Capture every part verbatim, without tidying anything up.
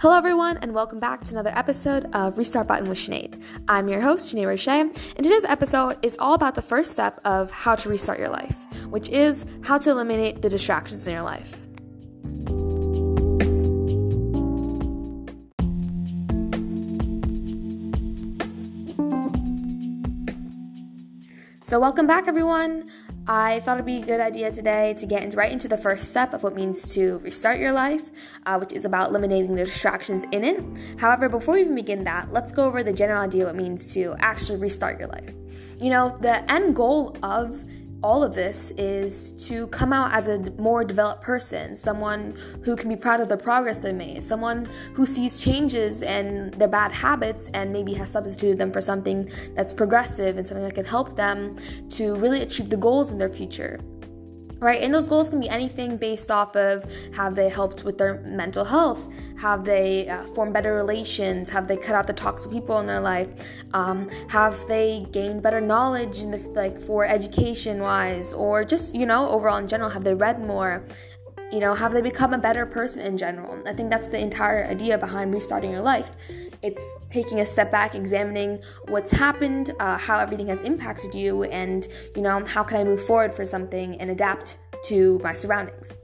Hello everyone, and welcome back to another episode of Restart Button with Sinead. I'm your host, Sinead Roche, and today's episode is all about the first step of how to restart your life, which is how to eliminate the distractions in your life. So welcome back everyone. I thought it'd be a good idea today to get right into the first step of what it means to restart your life, uh, which is about eliminating the distractions in it. However, before we even begin that, let's go over the general idea of what it means to actually restart your life. You know, the end goal of all of this is to come out as a more developed person, someone who can be proud of the progress they made, someone who sees changes and their bad habits and maybe has substituted them for something that's progressive and something that can help them to really achieve the goals in their future. Right, and those goals can be anything based off of have they helped with their mental health, have they uh, formed better relations, have they cut out the toxic people in their life, um, have they gained better knowledge in the like for education wise, or just you know overall in general, have they read more, you know, have they become a better person in general. I think that's the entire idea behind restarting your life. It's taking a step back, examining what's happened, uh, how everything has impacted you, and, you know, how can I move forward for something and adapt to my surroundings.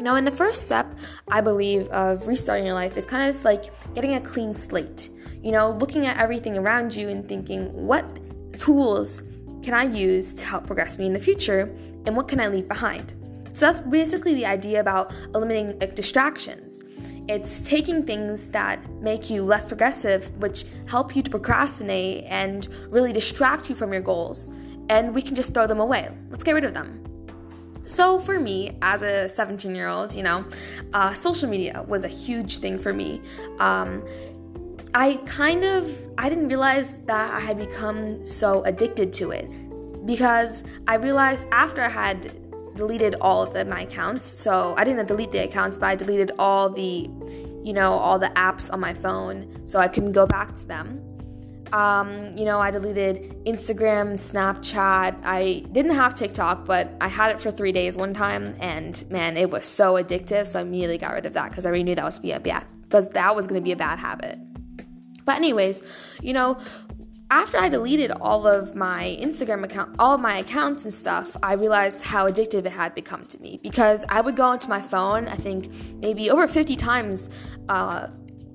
Now, in the first step, I believe, of restarting your life is kind of like getting a clean slate, you know, looking at everything around you and thinking, what tools can I use to help progress me in the future, and what can I leave behind? So that's basically the idea about eliminating like, distractions. It's taking things that make you less progressive, which help you to procrastinate and really distract you from your goals, and we can just throw them away. Let's get rid of them. So for me, as a seventeen-year-old, you know, uh, social media was a huge thing for me. Um, I kind of, I didn't realize that I had become so addicted to it, because I realized after I had deleted all of the, my accounts. So I didn't delete the accounts, but I deleted all the, you know, all the apps on my phone so I couldn't go back to them. Um, you know, I deleted Instagram, Snapchat. I didn't have TikTok, but I had it for three days one time, and man, it was so addictive. So I immediately got rid of that because I already knew that was be a bad, because that was going to be a bad habit. But anyways, you know, after I deleted all of my Instagram account, all of my accounts and stuff, I realized how addictive it had become to me, because I would go onto my phone, I think maybe over fifty times uh,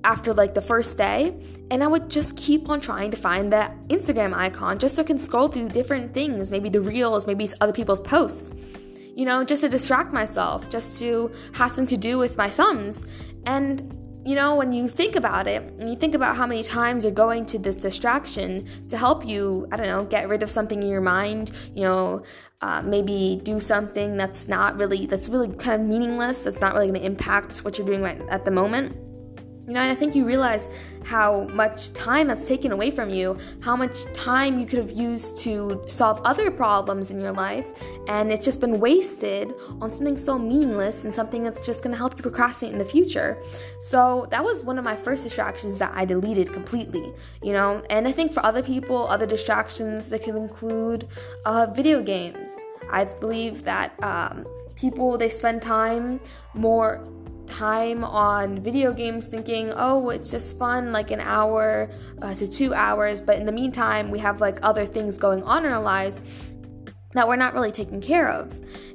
after like the first day, and I would just keep on trying to find that Instagram icon just so I can scroll through different things, maybe the reels, maybe other people's posts, you know, just to distract myself, just to have something to do with my thumbs. And you know, when you think about it, and you think about how many times you're going to this distraction to help you, I don't know, get rid of something in your mind, you know, uh, maybe do something that's not really, that's really kind of meaningless, that's not really going to impact what you're doing right at the moment. You know, and I think you realize how much time that's taken away from you, how much time you could have used to solve other problems in your life, and it's just been wasted on something so meaningless and something that's just going to help you procrastinate in the future. So that was one of my first distractions that I deleted completely, you know, and I think for other people, other distractions that could include uh, video games. I believe that um, people, they spend time more... time on video games thinking, oh, it's just fun, like an hour uh, to two hours. But in the meantime, we have like other things going on in our lives that we're not really taking care of.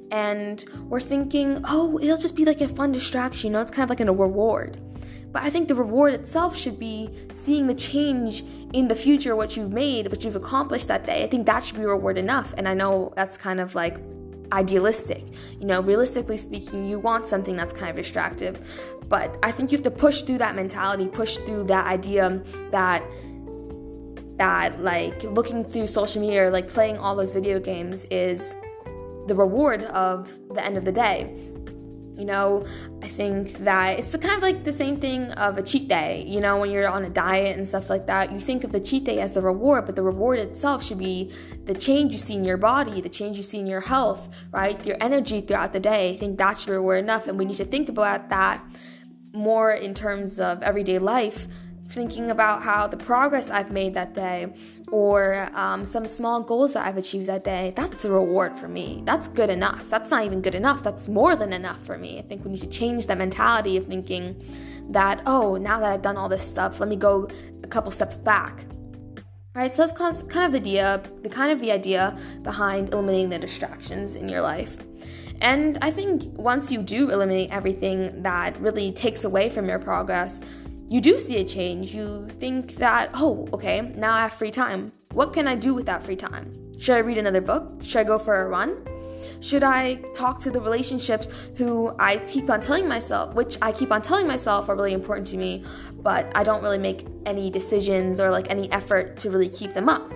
And we're thinking, oh, it'll just be like a fun distraction. You know, it's kind of like a reward. But I think the reward itself should be seeing the change in the future, what you've made, what you've accomplished that day. I think that should be reward enough. And I know that's kind of like idealistic, you know, realistically speaking, you want something that's kind of distractive, but I think you have to push through that mentality, push through that idea that that like looking through social media or like playing all those video games is the reward of the end of the day. You know, I think that it's the kind of like the same thing of a cheat day. You know, when you're on a diet and stuff like that, you think of the cheat day as the reward, but the reward itself should be the change you see in your body, the change you see in your health, right? Your energy throughout the day. I think that should be reward enough, and we need to think about that more in terms of everyday life thinking about how the progress I've made that day or um, some small goals that I've achieved that day, that's a reward for me. That's good enough. That's not even good enough. That's more than enough for me. I think we need to change that mentality of thinking that, oh, now that I've done all this stuff, let me go a couple steps back. Right, so that's kind of the idea, the kind of the idea behind eliminating the distractions in your life. And I think once you do eliminate everything that really takes away from your progress, you do see a change. You think that, oh, okay, now I have free time. What can I do with that free time? Should I read another book? Should I go for a run? Should I talk to the relationships who I keep on telling myself, which I keep on telling myself are really important to me, but I don't really make any decisions or like any effort to really keep them up?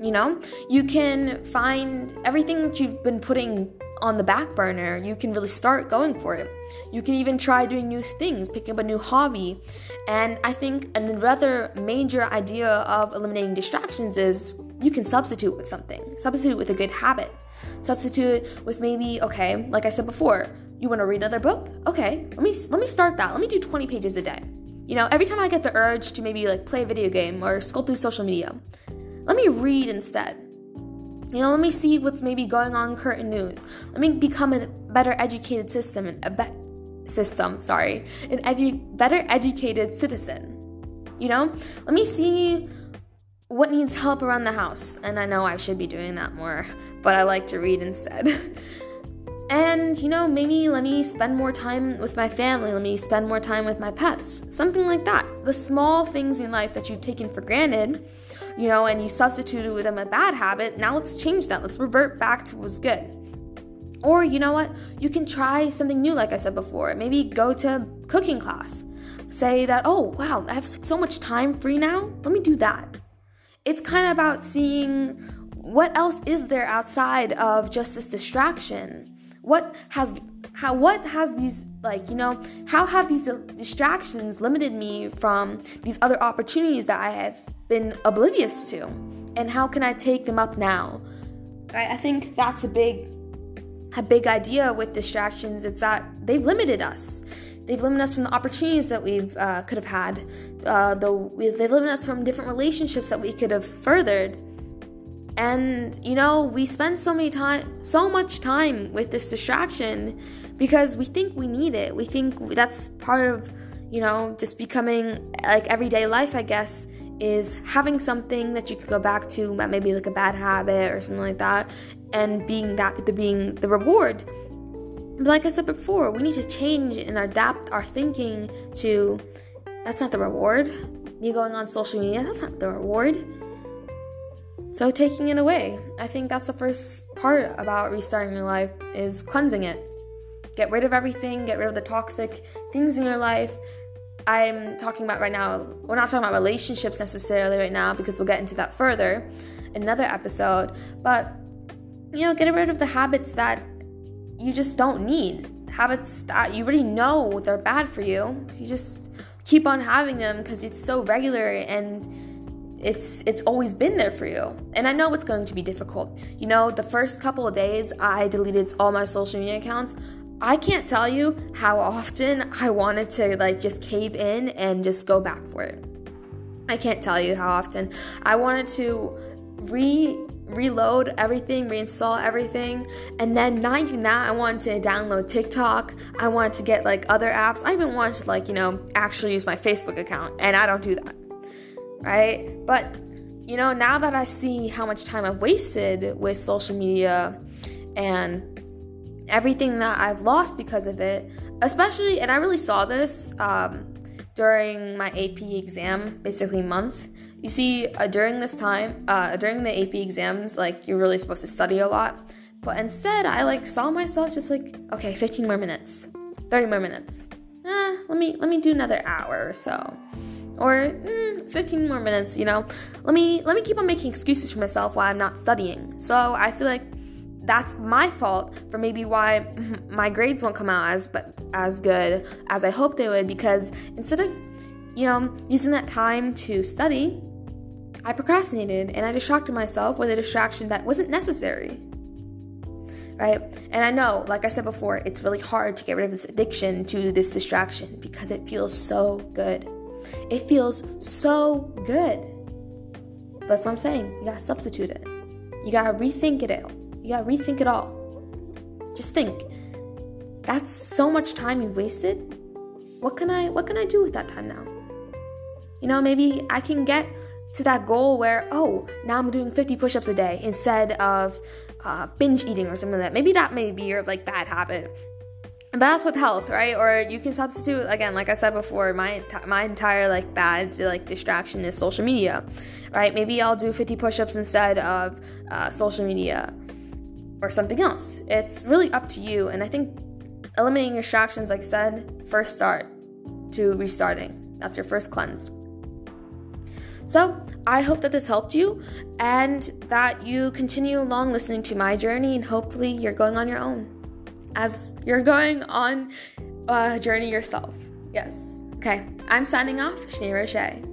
You know, you can find everything that you've been putting on the back burner, you can really start going for it. You can even try doing new things, picking up a new hobby. And I think another major idea of eliminating distractions is you can substitute with something. Substitute with a good habit. Substitute with maybe, okay, like I said before, you want to read another book? Okay, let me let me start that. Let me do twenty pages a day. You know, every time I get the urge to maybe like play a video game or scroll through social media, let me read instead. You know, let me see what's maybe going on in current news. Let me become a better educated system, and a be- system, sorry, an edu- better educated citizen. You know, let me see what needs help around the house. And I know I should be doing that more, but I like to read instead. And, you know, maybe let me spend more time with my family. Let me spend more time with my pets. Something like that. The small things in life that you've taken for granted, you know, and you substituted with them a bad habit. Now let's change that. Let's revert back to what's good. Or, you know what? You can try something new, like I said before. Maybe go to cooking class. Say that, oh, wow, I have so much time free now. Let me do that. It's kind of about seeing what else is there outside of just this distraction. What has how what has these like you know how have these distractions limited me from these other opportunities that I have been oblivious to, and how can I take them up now? Right? I think that's a big a big idea with distractions. It's that they've limited us. They've limited us from the opportunities that we've uh, could have had. Uh, the they've limited us from different relationships that we could have furthered. And, you know, we spend so many time, so much time with this distraction because we think we need it. We think that's part of, you know, just becoming like everyday life, I guess, is having something that you can go back to, maybe like a bad habit or something like that, and being that, the being the reward. But like I said before, we need to change and adapt our thinking to that's not the reward. Me going on social media, that's not the reward. So taking it away. I think that's the first part about restarting your life is cleansing it. Get rid of everything, get rid of the toxic things in your life. I'm talking about right now, we're not talking about relationships necessarily right now because we'll get into that further in another episode. But, you know, get rid of the habits that you just don't need. Habits that you already know they're bad for you. You just keep on having them because it's so regular and It's it's always been there for you. And I know it's going to be difficult. You know, the first couple of days I deleted all my social media accounts. I can't tell you how often I wanted to like just cave in and just go back for it. I can't tell you how often. I wanted to re reload everything, reinstall everything. And then not even that, I wanted to download TikTok. I wanted to get like other apps. I even wanted to like, you know, actually use my Facebook account. And I don't do that. Right? But, you know, now that I see how much time I've wasted with social media and everything that I've lost because of it, especially, and I really saw this um, during my A P exam, basically month. You see, uh, during this time, uh, during the A P exams, like, you're really supposed to study a lot. But instead, I, like, saw myself just like, okay, fifteen more minutes, thirty more minutes. Eh, let me, let me do another hour or so. Or mm, fifteen more minutes, you know, let me let me keep on making excuses for myself why I'm not studying. So I feel like that's my fault for maybe why my grades won't come out as but as good as I hoped they would, because instead of, you know, using that time to study, I procrastinated and I distracted myself with a distraction that wasn't necessary. Right? And I know, like I said before, it's really hard to get rid of this addiction to this distraction because it feels so good. It feels so good. But that's what I'm saying. You gotta substitute it. You gotta rethink it out. You gotta rethink it all. Just think. That's so much time you've wasted. What can I what can I do with that time now? You know, maybe I can get to that goal where, oh, now I'm doing fifty push-ups a day instead of uh, binge eating or something like that. Maybe that may be your, like, bad habit. But that's with health, right? Or you can substitute, again, like I said before, my enti- my entire, like, bad, like, distraction is social media, right? Maybe I'll do fifty push-ups instead of uh, social media or something else. It's really up to you. And I think eliminating distractions, like I said, first start to restarting. That's your first cleanse. So I hope that this helped you and that you continue along listening to my journey, and hopefully you're going on your own as you're going on a journey yourself. Yes. Okay. I'm signing off. Sinead Roche.